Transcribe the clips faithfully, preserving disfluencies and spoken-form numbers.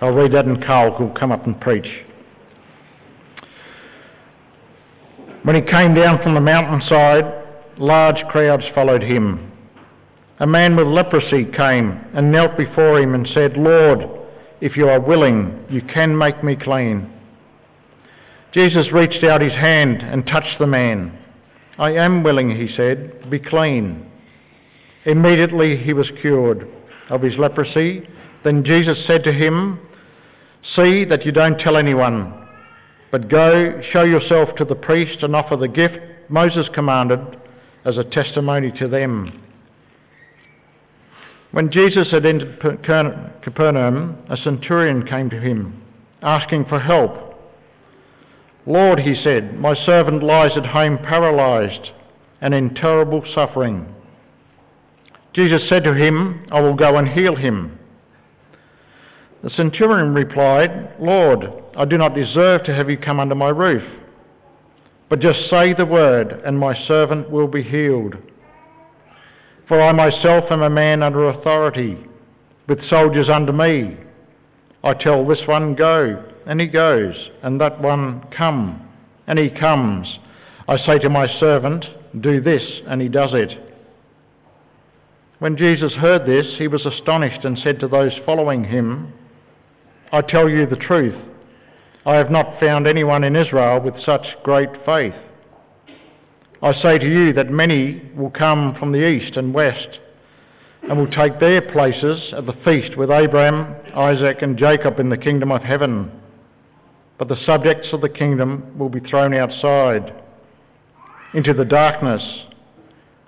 I'll read that and Carl will come up and preach. When he came down from the mountainside, large crowds followed him. A man with leprosy came and knelt before him and said, "Lord, if you are willing, you can make me clean." Jesus reached out his hand and touched the man. "I am willing," he said, "be clean." Immediately he was cured of his leprosy. Then Jesus said to him, "See that you don't tell anyone, but go, show yourself to the priest and offer the gift Moses commanded as a testimony to them." When Jesus had entered Capernaum, a centurion came to him, asking for help. "Lord," he said, "my servant lies at home paralysed and in terrible suffering." Jesus said to him, "I will go and heal him." The centurion replied, "Lord, I do not deserve to have you come under my roof, but just say the word and my servant will be healed. For I myself am a man under authority, with soldiers under me. I tell this one, go, and he goes, and that one, come, and he comes. I say to my servant, do this, and he does it." When Jesus heard this, he was astonished and said to those following him, "I tell you the truth, I have not found anyone in Israel with such great faith. I say to you that many will come from the east and west and will take their places at the feast with Abraham, Isaac and Jacob in the kingdom of heaven. But the subjects of the kingdom will be thrown outside into the darkness,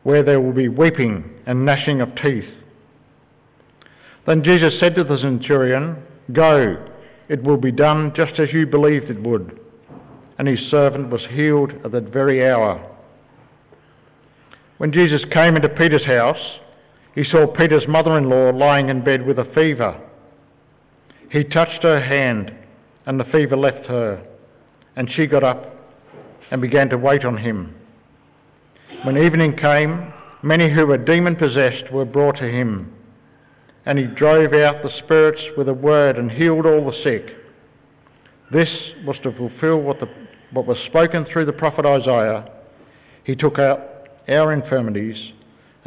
where there will be weeping and gnashing of teeth." Then Jesus said to the centurion, "Go, it will be done just as you believed it would." And his servant was healed at that very hour. When Jesus came into Peter's house, he saw Peter's mother-in-law lying in bed with a fever. He touched her hand, and the fever left her, and she got up and began to wait on him. When evening came, many who were demon-possessed were brought to him, and he drove out the spirits with a word and healed all the sick. This was to fulfil what, the, what was spoken through the prophet Isaiah. He took out our infirmities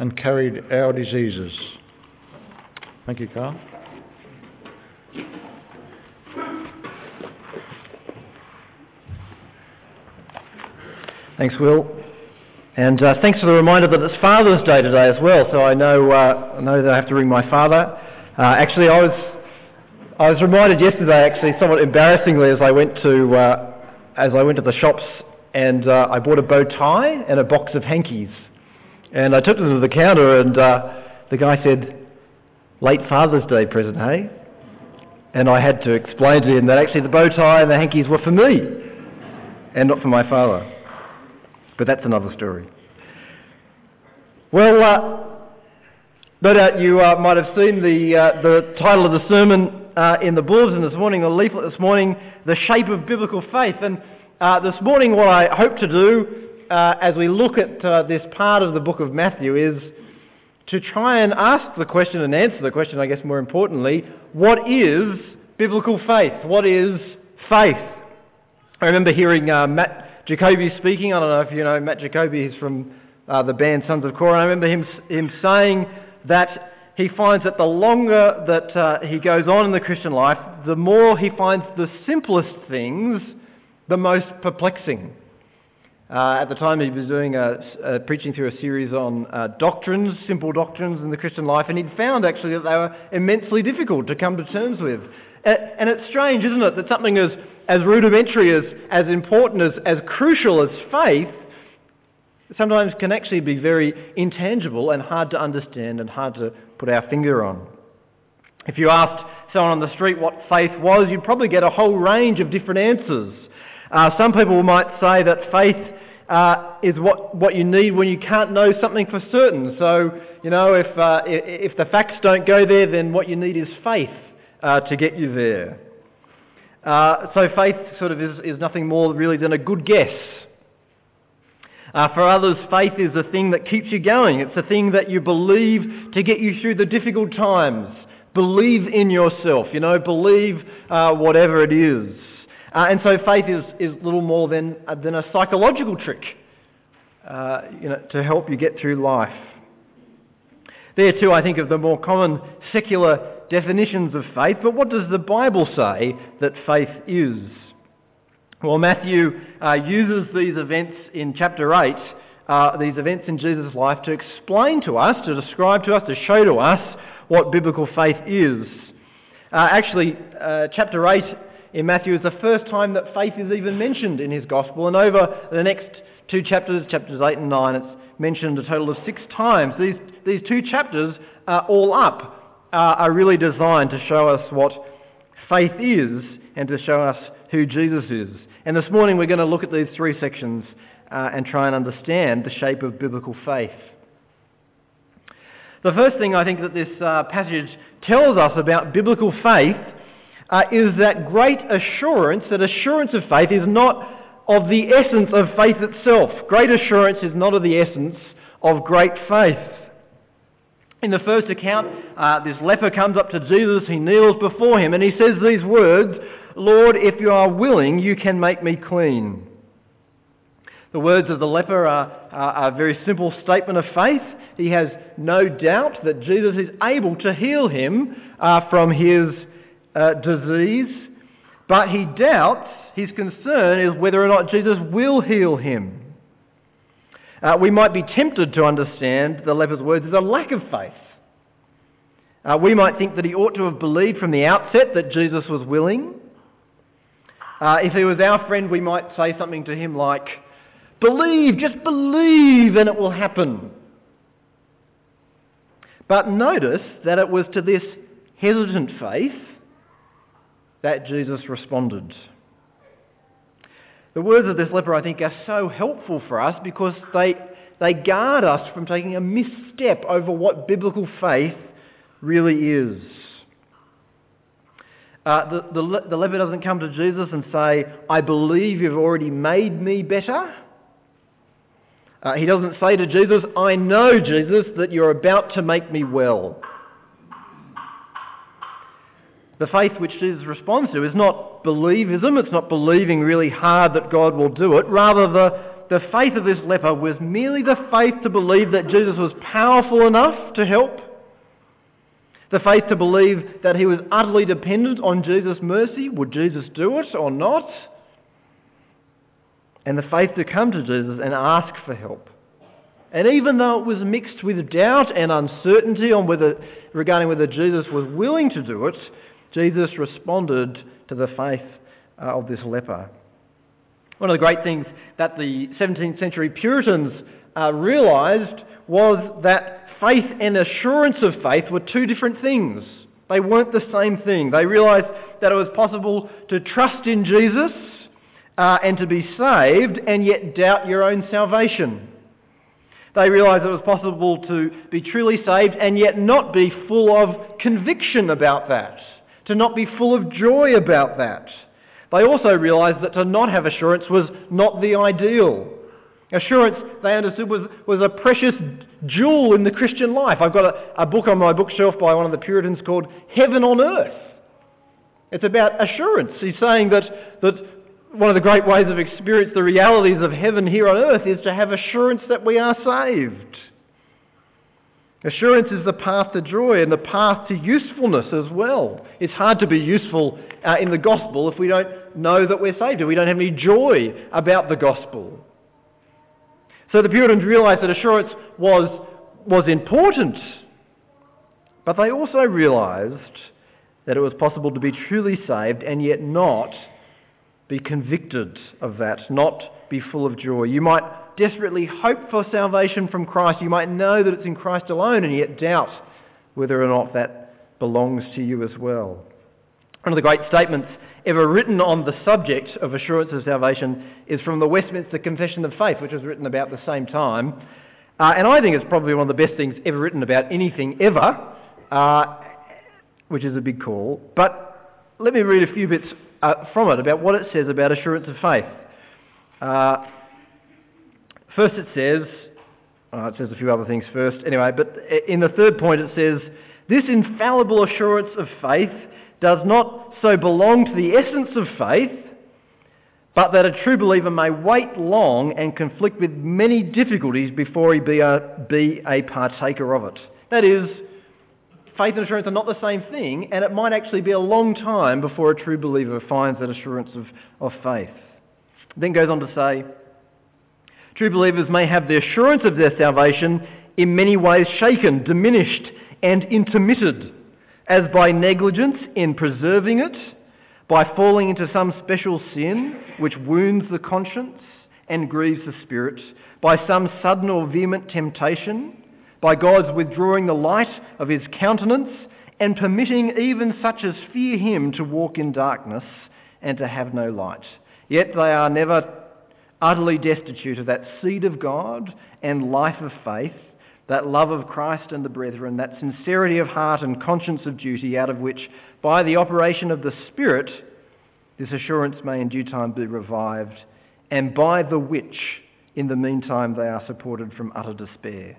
and carried our diseases. Thank you, Carl. Thanks, Will. And uh, thanks for the reminder that it's Father's Day today as well, so I know uh, I know that I have to ring my father. Uh, actually, I was I was reminded yesterday, actually, somewhat embarrassingly, as I went to uh, as I went to the shops. And uh, I bought a bow tie and a box of hankies. And I took them to the counter and uh, the guy said, "Late Father's Day present, hey?" And I had to explain to him that actually the bow tie and the hankies were for me and not for my father. But that's another story. Well, uh, no doubt you uh, might have seen the, uh, the title of the sermon uh, in the bulletin this morning, the leaflet this morning, "The Shape of Biblical Faith." And Uh, this morning what I hope to do uh, as we look at uh, this part of the book of Matthew is to try and ask the question and answer the question, I guess more importantly, what is biblical faith? What is faith? I remember hearing uh, Matt Jacoby speaking. I don't know if you know Matt Jacoby. He's from uh, the band Sons of Korah. I remember him, him saying that he finds that the longer that uh, he goes on in the Christian life, the more he finds the simplest things the most perplexing. Uh, at the time he was doing a, a preaching through a series on uh, doctrines, simple doctrines in the Christian life, and he'd found actually that they were immensely difficult to come to terms with. And, and it's strange, isn't it, that something as, as rudimentary, as, as important, as, as crucial as faith sometimes can actually be very intangible and hard to understand and hard to put our finger on. If you asked someone on the street what faith was, you'd probably get a whole range of different answers. Uh, some people might say that faith uh, is what, what you need when you can't know something for certain. So, you know, if uh, if the facts don't go there, then what you need is faith uh, to get you there. Uh, so faith sort of is, is nothing more really than a good guess. Uh, for others, faith is the thing that keeps you going. It's the thing that you believe to get you through the difficult times. Believe in yourself, you know, believe uh, whatever it is. Uh, and so faith is, is little more than, uh, than a psychological trick uh, you know, to help you get through life. There too, I think of the more common secular definitions of faith, but what does the Bible say that faith is? Well, Matthew uh, uses these events in chapter eight, uh, these events in Jesus' life, to explain to us, to describe to us, to show to us what biblical faith is. Uh, actually, uh, chapter eight in Matthew is the first time that faith is even mentioned in his gospel, and over the next two chapters, chapters eight and nine, it's mentioned a total of six times. These, these two chapters, uh, all up, uh, are really designed to show us what faith is and to show us who Jesus is. And this morning we're going to look at these three sections uh, and try and understand the shape of biblical faith. The first thing I think that this uh, passage tells us about biblical faith uh, is that great assurance, that assurance of faith is not of the essence of faith itself. Great assurance is not of the essence of great faith. In the first account, uh, this leper comes up to Jesus, he kneels before him and he says these words, "Lord, if you are willing, you can make me clean." The words of the leper are, are a very simple statement of faith. He has no doubt that Jesus is able to heal him uh, from his uh, disease, but he doubts, his concern is whether or not Jesus will heal him. Uh, we might be tempted to understand the leper's words as a lack of faith. Uh, we might think that he ought to have believed from the outset that Jesus was willing. Uh, if he was our friend, we might say something to him like, "Believe, just believe and it will happen." But notice that it was to this hesitant faith that Jesus responded. The words of this leper, I think, are so helpful for us because they, they guard us from taking a misstep over what biblical faith really is. Uh, the, the, the leper doesn't come to Jesus and say, "I believe you've already made me better." Uh, he doesn't say to Jesus, "I know, Jesus, that you're about to make me well." The faith which Jesus responds to is not believism, it's not believing really hard that God will do it. Rather, the, the faith of this leper was merely the faith to believe that Jesus was powerful enough to help, the faith to believe that he was utterly dependent on Jesus' mercy, would Jesus do it or not, and the faith to come to Jesus and ask for help. And even though it was mixed with doubt and uncertainty on whether, regarding whether Jesus was willing to do it, Jesus responded to the faith of this leper. One of the great things that the seventeenth century Puritans uh, realised was that faith and assurance of faith were two different things. They weren't the same thing. They realised that it was possible to trust in Jesus uh, and to be saved and yet doubt your own salvation. They realised it was possible to be truly saved and yet not be full of conviction about that, to not be full of joy about that. They also realised that to not have assurance was not the ideal. Assurance, they understood, was, was a precious jewel in the Christian life. I've got a, a book on my bookshelf by one of the Puritans called Heaven on Earth. It's about assurance. He's saying that, that one of the great ways of experiencing the realities of heaven here on earth is to have assurance that we are saved. Assurance is the path to joy and the path to usefulness as well. It's hard to be useful uh, in the gospel if we don't know that we're saved, if we don't have any joy about the gospel. So the Puritans realised that assurance was, was important, but they also realised that it was possible to be truly saved and yet not be convicted of that, not be full of joy. You might desperately hope for salvation from Christ. You might know that it's in Christ alone and yet doubt whether or not that belongs to you as well. One of the great statements ever written on the subject of assurance of salvation is from the Westminster Confession of Faith, which was written about the same time. Uh, and I think it's probably one of the best things ever written about anything ever, uh, which is a big call. But let me read a few bits uh, from it about what it says about assurance of faith. Uh, First it says, oh, it says a few other things first, anyway, but in the third point it says, "This infallible assurance of faith does not so belong to the essence of faith, but that a true believer may wait long and conflict with many difficulties before he be a, be a partaker of it. That is, faith and assurance are not the same thing, and it might actually be a long time before a true believer finds that assurance of, of faith. Then goes on to say, true believers may have the assurance of their salvation in many ways shaken, diminished, and intermitted, as by negligence in preserving it, by falling into some special sin which wounds the conscience and grieves the spirit, by some sudden or vehement temptation, by God's withdrawing the light of his countenance and permitting even such as fear him to walk in darkness and to have no light. Yet they are never utterly destitute of that seed of God and life of faith, that love of Christ and the brethren, that sincerity of heart and conscience of duty, out of which, by the operation of the Spirit, this assurance may in due time be revived, and by the which, in the meantime, they are supported from utter despair.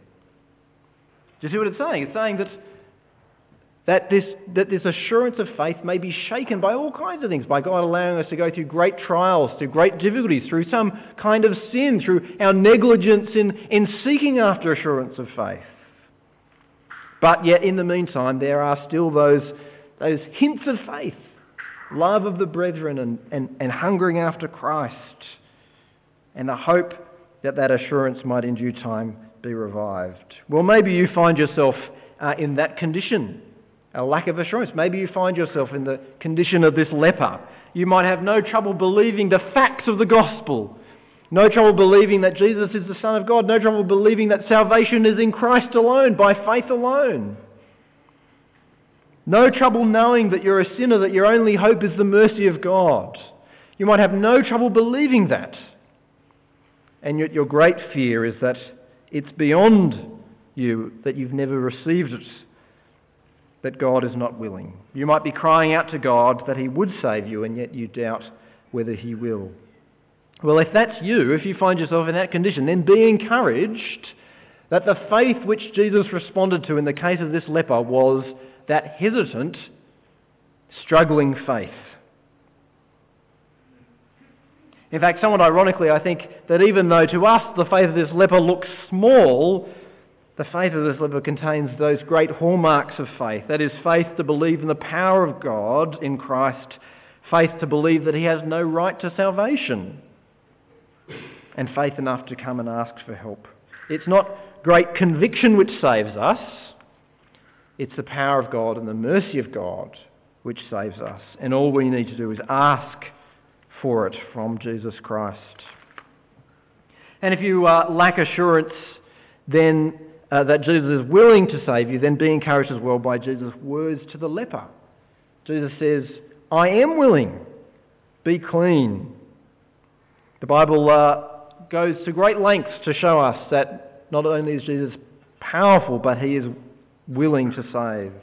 Do you see what it's saying? It's saying that, that, this, that this assurance of faith may be shaken by all kinds of things, by God allowing us to go through great trials, through great difficulties, through some kind of sin, through our negligence in, in seeking after assurance of faith. But yet, in the meantime, there are still those, those hints of faith, love of the brethren and, and, and hungering after Christ, and the hope that that assurance might in due time be revived. Well, maybe you find yourself uh, in that condition, a lack of assurance. Maybe you find yourself in the condition of this leper. You might have no trouble believing the facts of the gospel, no trouble believing that Jesus is the Son of God, no trouble believing that salvation is in Christ alone, by faith alone. No trouble knowing that you're a sinner, that your only hope is the mercy of God. You might have no trouble believing that. And yet your great fear is that it's beyond you, that you've never received it, that God is not willing. You might be crying out to God that he would save you, and yet you doubt whether he will. Well, if that's you, if you find yourself in that condition, then be encouraged that the faith which Jesus responded to in the case of this leper was that hesitant, struggling faith. In fact, somewhat ironically, I think that even though to us the faith of this leper looks small, the faith of this leper contains those great hallmarks of faith. That is, faith to believe in the power of God in Christ, faith to believe that he has no right to salvation, and faith enough to come and ask for help. It's not great conviction which saves us, it's the power of God and the mercy of God which saves us. And all we need to do is ask for it from Jesus Christ. And if you uh, lack assurance then uh, that Jesus is willing to save you, then be encouraged as well by Jesus' words to the leper. Jesus says, I am willing, be clean. The Bible uh, goes to great lengths to show us that not only is Jesus powerful, but he is willing to save.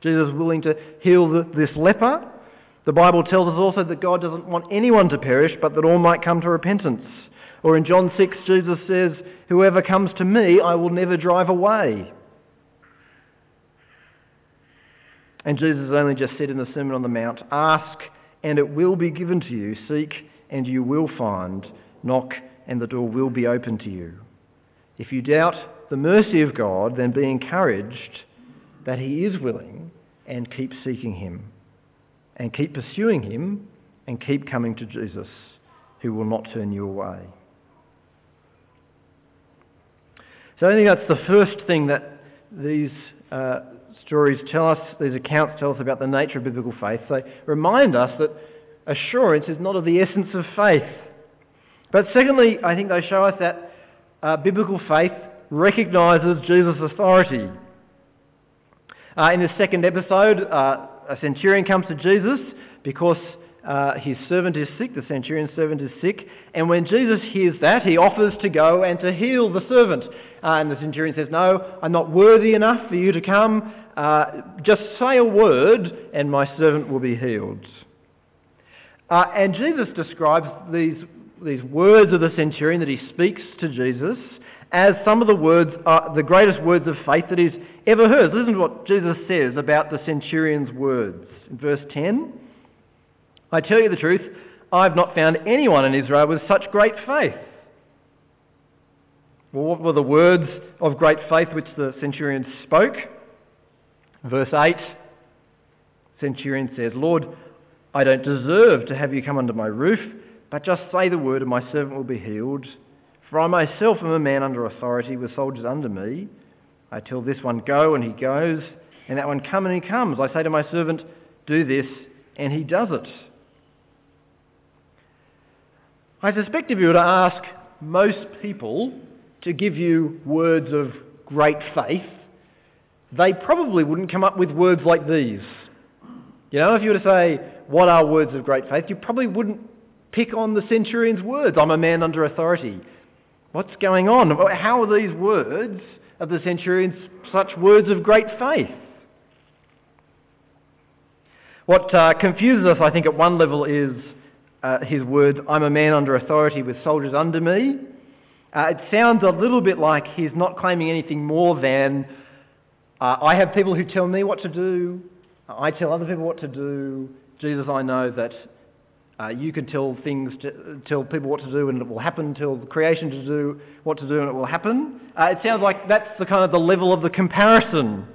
Jesus is willing to heal the, this leper. The Bible tells us also that God doesn't want anyone to perish, but that all might come to repentance. Or in John six, Jesus says, whoever comes to me, I will never drive away. And Jesus only just said in the Sermon on the Mount, ask and it will be given to you, seek and you will find, knock and the door will be open to you. If you doubt the mercy of God, then be encouraged that he is willing, and keep seeking him and keep pursuing him and keep coming to Jesus, who will not turn you away. So I think that's the first thing that these uh, stories tell us, these accounts tell us about the nature of biblical faith. They remind us that assurance is not of the essence of faith. But secondly, I think they show us that uh, biblical faith recognises Jesus' authority. Uh, in the second episode, uh, a centurion comes to Jesus because uh, his servant is sick, the centurion's servant is sick, and when Jesus hears that, he offers to go and to heal the servant. Uh, and the centurion says, no, I'm not worthy enough for you to come, uh, just say a word and my servant will be healed. Uh, and Jesus describes these, these words of the centurion that he speaks to Jesus as some of the words are the greatest words of faith that is ever heard. Listen to what Jesus says about the centurion's words. In verse ten, I tell you the truth, I have not found anyone in Israel with such great faith. Well, what were the words of great faith which the centurion spoke? Verse eight, centurion says, Lord, I don't deserve to have you come under my roof, but just say the word and my servant will be healed. For I myself am a man under authority with soldiers under me. I tell this one, go, and he goes, and that one, come, and he comes. I say to my servant, do this, and he does it. I suspect if you were to ask most people to give you words of great faith, they probably wouldn't come up with words like these. You know, if you were to say, what are words of great faith, you probably wouldn't pick on the centurion's words. I'm a man under authority. What's going on? How are these words of the centurion's such words of great faith? What uh, confuses us, I think, at one level is uh, his words, I'm a man under authority with soldiers under me. Uh, it sounds a little bit like he's not claiming anything more than, uh, I have people who tell me what to do, I tell other people what to do. Jesus, I know that uh, you can tell things, to, tell people what to do and it will happen, tell the creation to do what to do and it will happen. Uh, it sounds like that's the kind of the level of the comparison.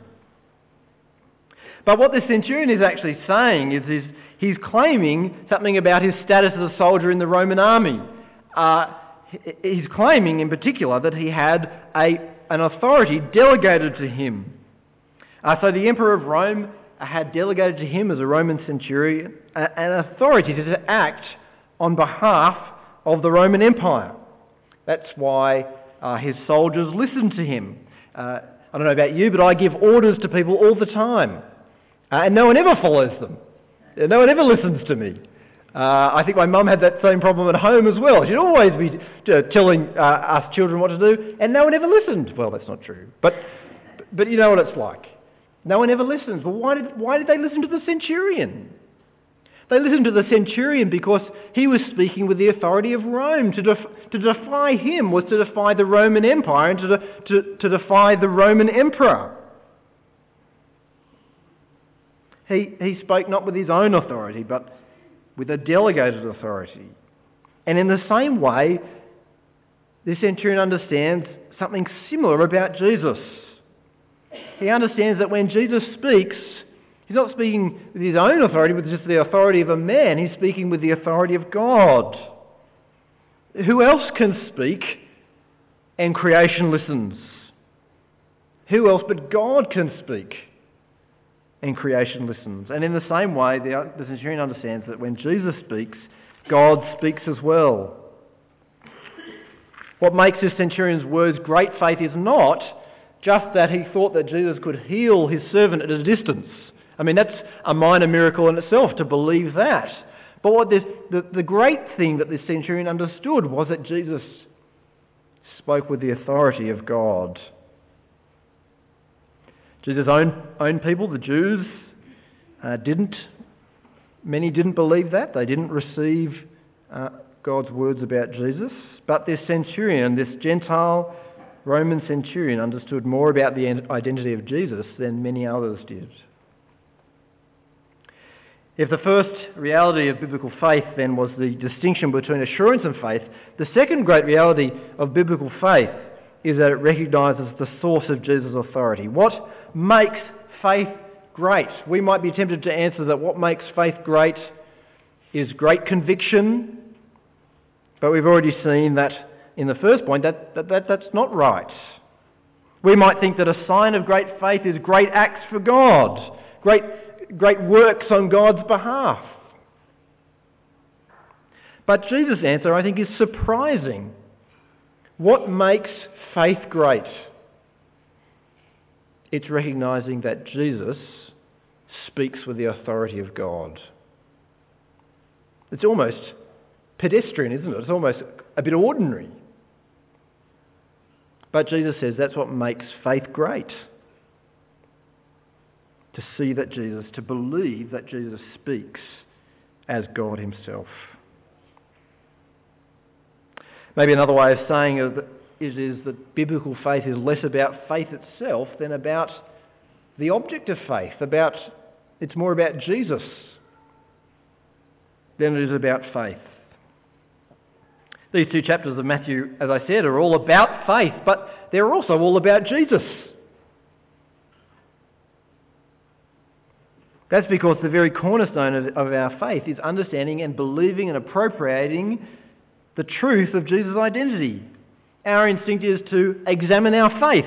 But what this centurion is actually saying is, is he's claiming something about his status as a soldier in the Roman army. Uh, he's claiming in particular that he had a an authority delegated to him. Uh, so the Emperor of Rome had delegated to him as a Roman centurion an authority to act on behalf of the Roman Empire. That's why uh, his soldiers listened to him. Uh, I don't know about you, but I give orders to people all the time. Uh, and no one ever follows them. No one ever listens to me. Uh, I think my mum had that same problem at home as well. She'd always be t- telling uh, us children what to do, and no one ever listened. Well, that's not true. But, but you know what it's like. No one ever listens. Well, why did, why did they listen to the centurion? They listened to the centurion because he was speaking with the authority of Rome. To, def, to defy him was to defy the Roman Empire and to, de, to, to defy the Roman Emperor. He, he spoke not with his own authority, but with a delegated authority. And in the same way, the centurion understands something similar about Jesus. He understands that when Jesus speaks, he's not speaking with his own authority, but just the authority of a man. He's speaking with the authority of God. Who else can speak and creation listens? Who else but God can speak and creation listens? And in the same way, the, the centurion understands that when Jesus speaks, God speaks as well. What makes this centurion's words great faith is not just that he thought that Jesus could heal his servant at a distance. I mean, that's a minor miracle in itself, to believe that. But what this, the, the great thing that this centurion understood was that Jesus spoke with the authority of God. Jesus' own, own people, the Jews, uh, didn't. Many didn't believe that. They didn't receive uh, God's words about Jesus. But this centurion, this Gentile Roman centurion, understood more about the identity of Jesus than many others did. If the first reality of biblical faith then was the distinction between assurance and faith, the second great reality of biblical faith is that it recognises the source of Jesus' authority. What makes faith great? We might be tempted to answer that what makes faith great is great conviction, but we've already seen that in the first point, that, that, that that's not right. We might think that a sign of great faith is great acts for God, great, great works on God's behalf. But Jesus' answer, I think, is surprising. What makes faith great? It's recognising that Jesus speaks with the authority of God. It's almost pedestrian, isn't it? It's almost a bit ordinary. But Jesus says that's what makes faith great. To see that Jesus, to believe that Jesus speaks as God himself. Maybe another way of saying is, is that biblical faith is less about faith itself than about the object of faith. About it's more about Jesus than it is about faith. These two chapters of Matthew, as I said, are all about faith, but they're also all about Jesus. That's because the very cornerstone of our faith is understanding and believing and appropriating the truth of Jesus' identity. Our instinct is to examine our faith.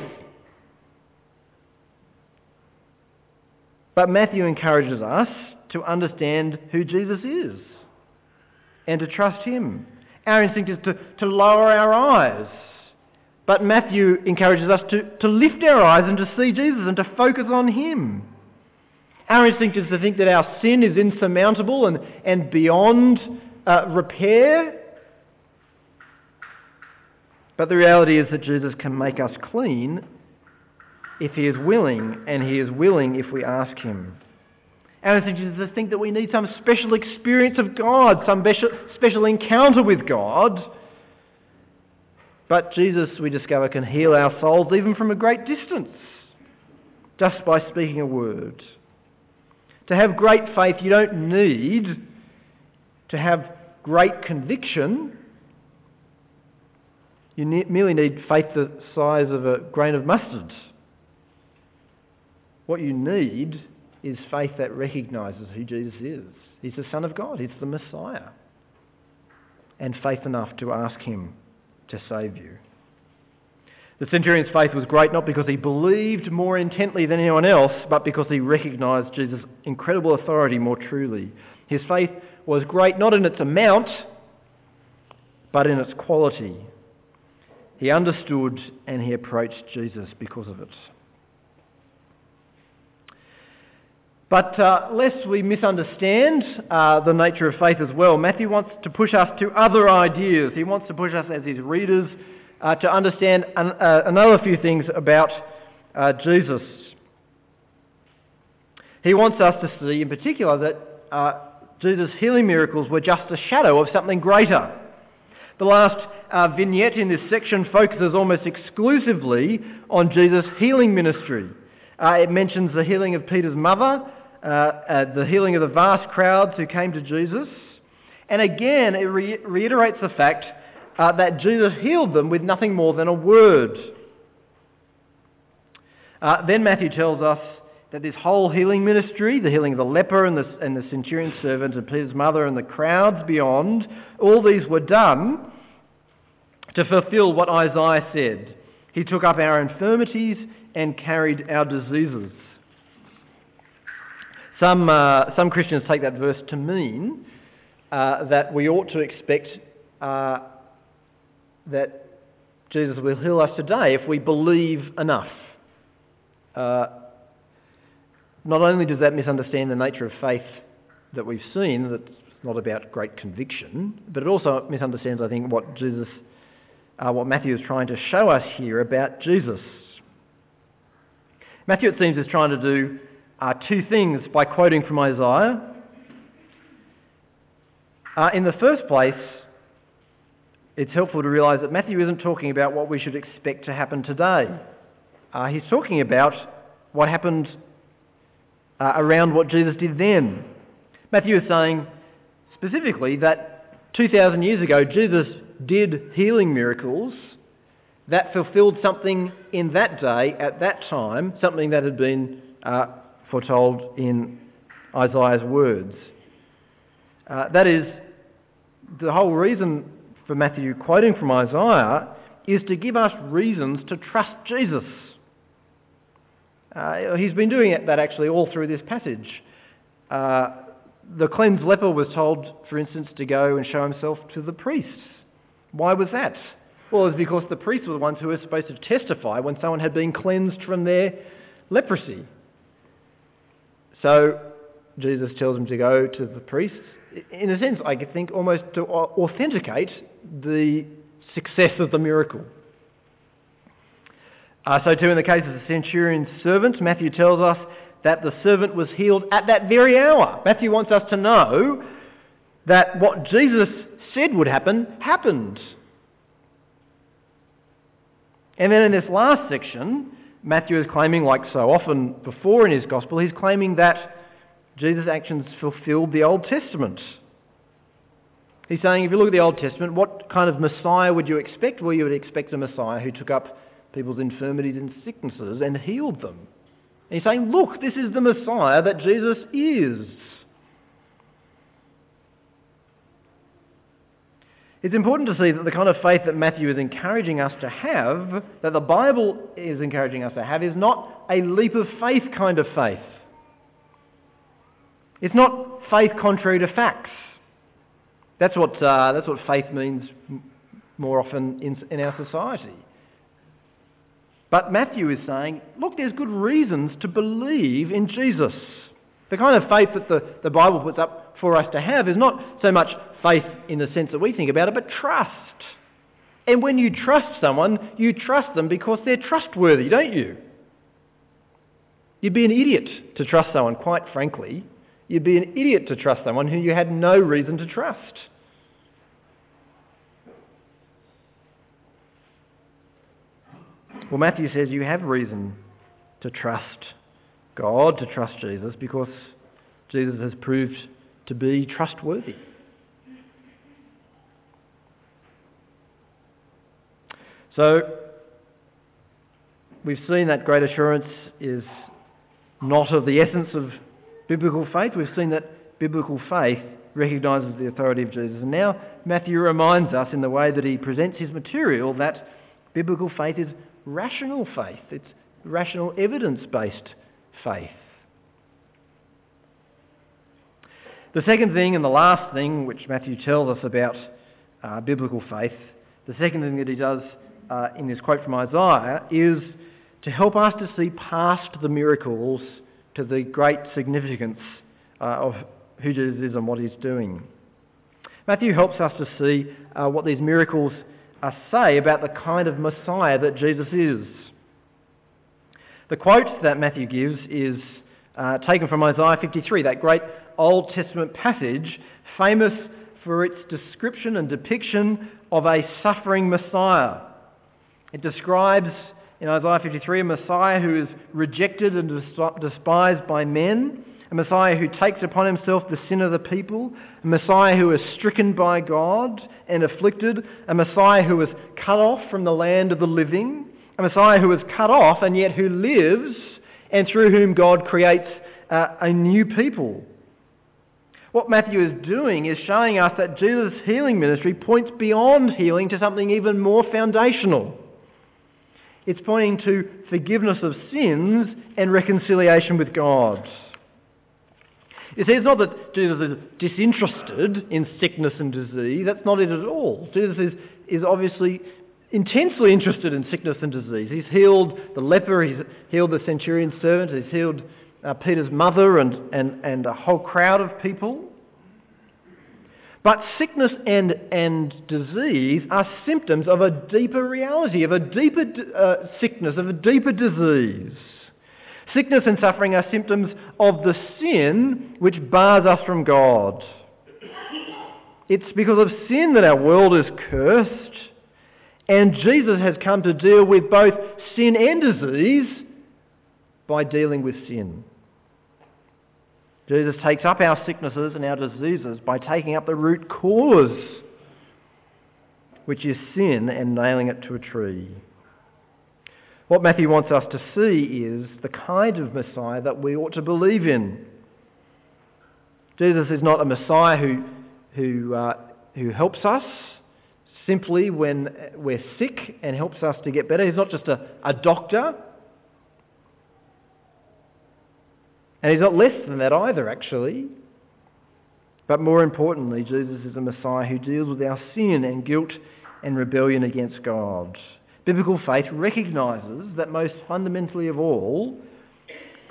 But Matthew encourages us to understand who Jesus is and to trust him. Our instinct is to, to lower our eyes. But Matthew encourages us to, to lift our eyes and to see Jesus and to focus on him. Our instinct is to think that our sin is insurmountable and, and beyond uh, repair. But the reality is that Jesus can make us clean if he is willing, and he is willing if we ask him. Our instinct is to think that we need some special experience of God, some special encounter with God. But Jesus, we discover, can heal our souls even from a great distance, just by speaking a word. To have great faith, you don't need to have great conviction. You merely need faith the size of a grain of mustard. What you need is faith that recognises who Jesus is. He's the Son of God. He's the Messiah. And faith enough to ask him to save you. The centurion's faith was great not because he believed more intently than anyone else, but because he recognised Jesus' incredible authority more truly. His faith was great not in its amount, but in its quality. He understood and he approached Jesus because of it. But uh, lest we misunderstand uh, the nature of faith as well, Matthew wants to push us to other ideas. He wants to push us as his readers uh, to understand an, uh, another few things about uh, Jesus. He wants us to see in particular that uh, Jesus' healing miracles were just a shadow of something greater. The last uh, vignette in this section focuses almost exclusively on Jesus' healing ministry. Uh, it mentions the healing of Peter's mother, uh, uh, the healing of the vast crowds who came to Jesus. And again, it re- reiterates the fact uh, that Jesus healed them with nothing more than a word. Uh, then Matthew tells us that this whole healing ministry, the healing of the leper and the, and the centurion's servant and Peter's mother and the crowds beyond, all these were done to fulfill what Isaiah said. He took up our infirmities and carried our diseases. Some uh, some Christians take that verse to mean uh, that we ought to expect uh, that Jesus will heal us today if we believe enough. Uh, not only does that misunderstand the nature of faith that we've seen, that's not about great conviction, but it also misunderstands, I think, what Jesus, uh, what Matthew is trying to show us here about Jesus. Matthew, it seems, is trying to do uh, two things by quoting from Isaiah. Uh, in the first place, it's helpful to realise that Matthew isn't talking about what we should expect to happen today. Uh, he's talking about what happened uh, around what Jesus did then. Matthew is saying specifically that two thousand years ago, Jesus did healing miracles that fulfilled something in that day, at that time, something that had been uh, foretold in Isaiah's words. Uh, that is, the whole reason for Matthew quoting from Isaiah is to give us reasons to trust Jesus. Uh, he's been doing that actually all through this passage. Uh, the cleansed leper was told, for instance, to go and show himself to the priests. Why was that? Well, it's because the priests were the ones who were supposed to testify when someone had been cleansed from their leprosy. So Jesus tells them to go to the priests, in a sense, I think, almost to authenticate the success of the miracle. Uh, so too, in the case of the centurion's servant, Matthew tells us that the servant was healed at that very hour. Matthew wants us to know that what Jesus said would happen, happened. And then in this last section, Matthew is claiming, like so often before in his gospel, he's claiming that Jesus' actions fulfilled the Old Testament. He's saying, if you look at the Old Testament, what kind of Messiah would you expect? Well, you would expect a Messiah who took up people's infirmities and sicknesses and healed them. And he's saying, look, this is the Messiah that Jesus is. It's important to see that the kind of faith that Matthew is encouraging us to have, that the Bible is encouraging us to have, is not a leap of faith kind of faith. It's not faith contrary to facts. That's what uh, that's what faith means more often in, in our society. But Matthew is saying, look, there's good reasons to believe in Jesus. The kind of faith that the, the Bible puts up for us to have is not so much faith in the sense that we think about it, but trust. And when you trust someone, you trust them because they're trustworthy, don't you? You'd be an idiot to trust someone, quite frankly. You'd be an idiot to trust someone who you had no reason to trust. Well, Matthew says you have reason to trust God, to trust Jesus, because Jesus has proved to be trustworthy. So, we've seen that great assurance is not of the essence of biblical faith. We've seen that biblical faith recognises the authority of Jesus. And now Matthew reminds us in the way that he presents his material that biblical faith is rational faith. It's rational evidence-based faith. The second thing and the last thing which Matthew tells us about uh, biblical faith, the second thing that he does uh, in this quote from Isaiah is to help us to see past the miracles to the great significance uh, of who Jesus is and what he's doing. Matthew helps us to see uh, what these miracles uh, say about the kind of Messiah that Jesus is. The quote that Matthew gives is uh, taken from Isaiah fifty-three, that great Old Testament passage famous for its description and depiction of a suffering Messiah. It describes in Isaiah fifty-three a Messiah who is rejected and despised by men, a Messiah who takes upon himself the sin of the people, a Messiah who is stricken by God and afflicted, a Messiah who is cut off from the land of the living, a Messiah who is cut off and yet who lives and through whom God creates uh, a new people. What Matthew is doing is showing us that Jesus' healing ministry points beyond healing to something even more foundational. It's pointing to forgiveness of sins and reconciliation with God. You see, it's not that Jesus is disinterested in sickness and disease. That's not it at all. Jesus is, is obviously intensely interested in sickness and disease. He's healed the leper, he's healed the centurion's servant, he's healed uh, Peter's mother and, and, and a whole crowd of people. But sickness and, and disease are symptoms of a deeper reality, of a deeper uh, sickness, of a deeper disease. Sickness and suffering are symptoms of the sin which bars us from God. It's because of sin that our world is cursed, and Jesus has come to deal with both sin and disease by dealing with sin. Jesus takes up our sicknesses and our diseases by taking up the root cause, which is sin, and nailing it to a tree. What Matthew wants us to see is the kind of Messiah that we ought to believe in. Jesus is not a Messiah who, who, uh, who helps us simply when we're sick and helps us to get better. He's not just a, a doctor. And he's not less than that either, actually. But more importantly, Jesus is a Messiah who deals with our sin and guilt and rebellion against God. Biblical faith recognises that most fundamentally of all,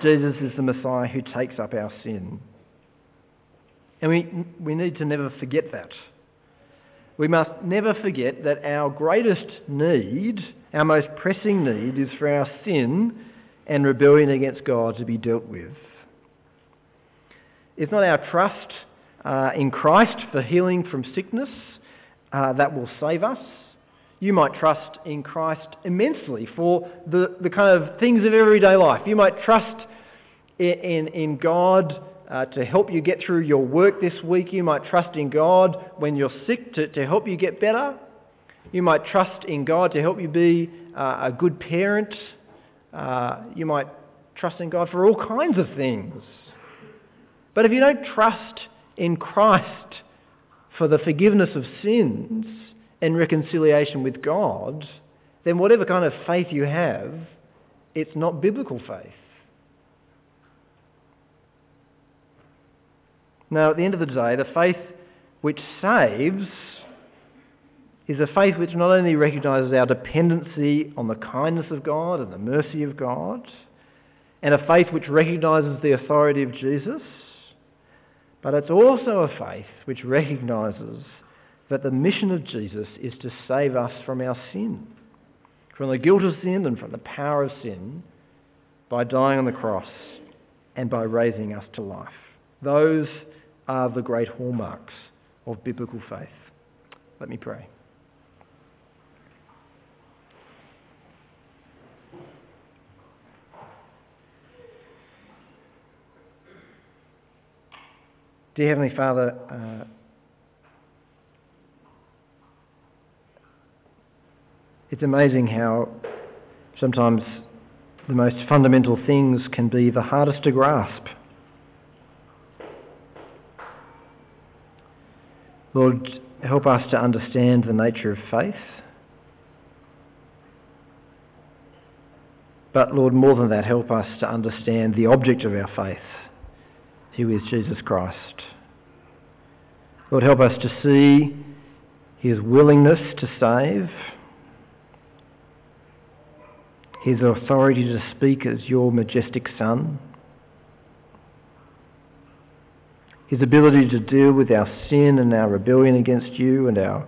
Jesus is the Messiah who takes up our sin. And we, we need to never forget that. We must never forget that our greatest need, our most pressing need, is for our sin and rebellion against God to be dealt with. It's not our trust uh, in Christ for healing from sickness uh, that will save us. You might trust in Christ immensely for the, the kind of things of everyday life. You might trust in, in, in God uh, to help you get through your work this week. You might trust in God when you're sick to, to help you get better. You might trust in God to help you be uh, a good parent. Uh, you might trust in God for all kinds of things. But if you don't trust in Christ for the forgiveness of sins and reconciliation with God, then whatever kind of faith you have, it's not biblical faith. Now, at the end of the day, the faith which saves is a faith which not only recognises our dependency on the kindness of God and the mercy of God, and a faith which recognises the authority of Jesus, but it's also a faith which recognises that the mission of Jesus is to save us from our sin, from the guilt of sin and from the power of sin, by dying on the cross and by raising us to life. Those are the great hallmarks of biblical faith. Let me pray. Dear Heavenly Father, uh, it's amazing how sometimes the most fundamental things can be the hardest to grasp. Lord, help us to understand the nature of faith. But Lord, more than that, help us to understand the object of our faith, who is Jesus Christ. Lord, help us to see his willingness to save, his authority to speak as your majestic Son, his ability to deal with our sin and our rebellion against you and our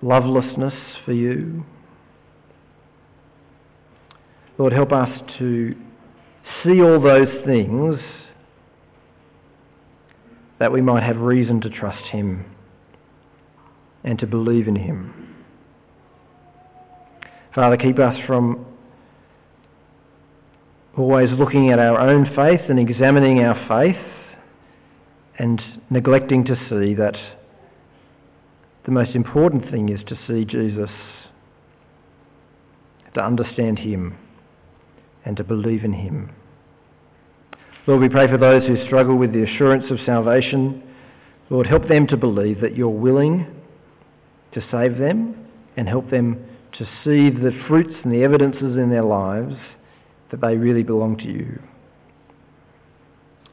lovelessness for you. Lord, help us to see all those things that we might have reason to trust him and to believe in him. Father, keep us from always looking at our own faith and examining our faith and neglecting to see that the most important thing is to see Jesus, to understand him, and to believe in him. Lord, we pray for those who struggle with the assurance of salvation. Lord, help them to believe that you're willing to save them, and help them to see the fruits and the evidences in their lives that they really belong to you.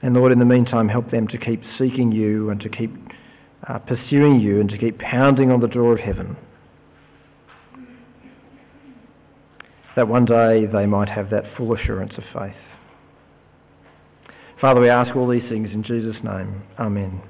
And Lord, in the meantime, help them to keep seeking you and to keep uh, pursuing you and to keep pounding on the door of heaven, that one day they might have that full assurance of faith. Father, we ask all these things in Jesus' name. Amen.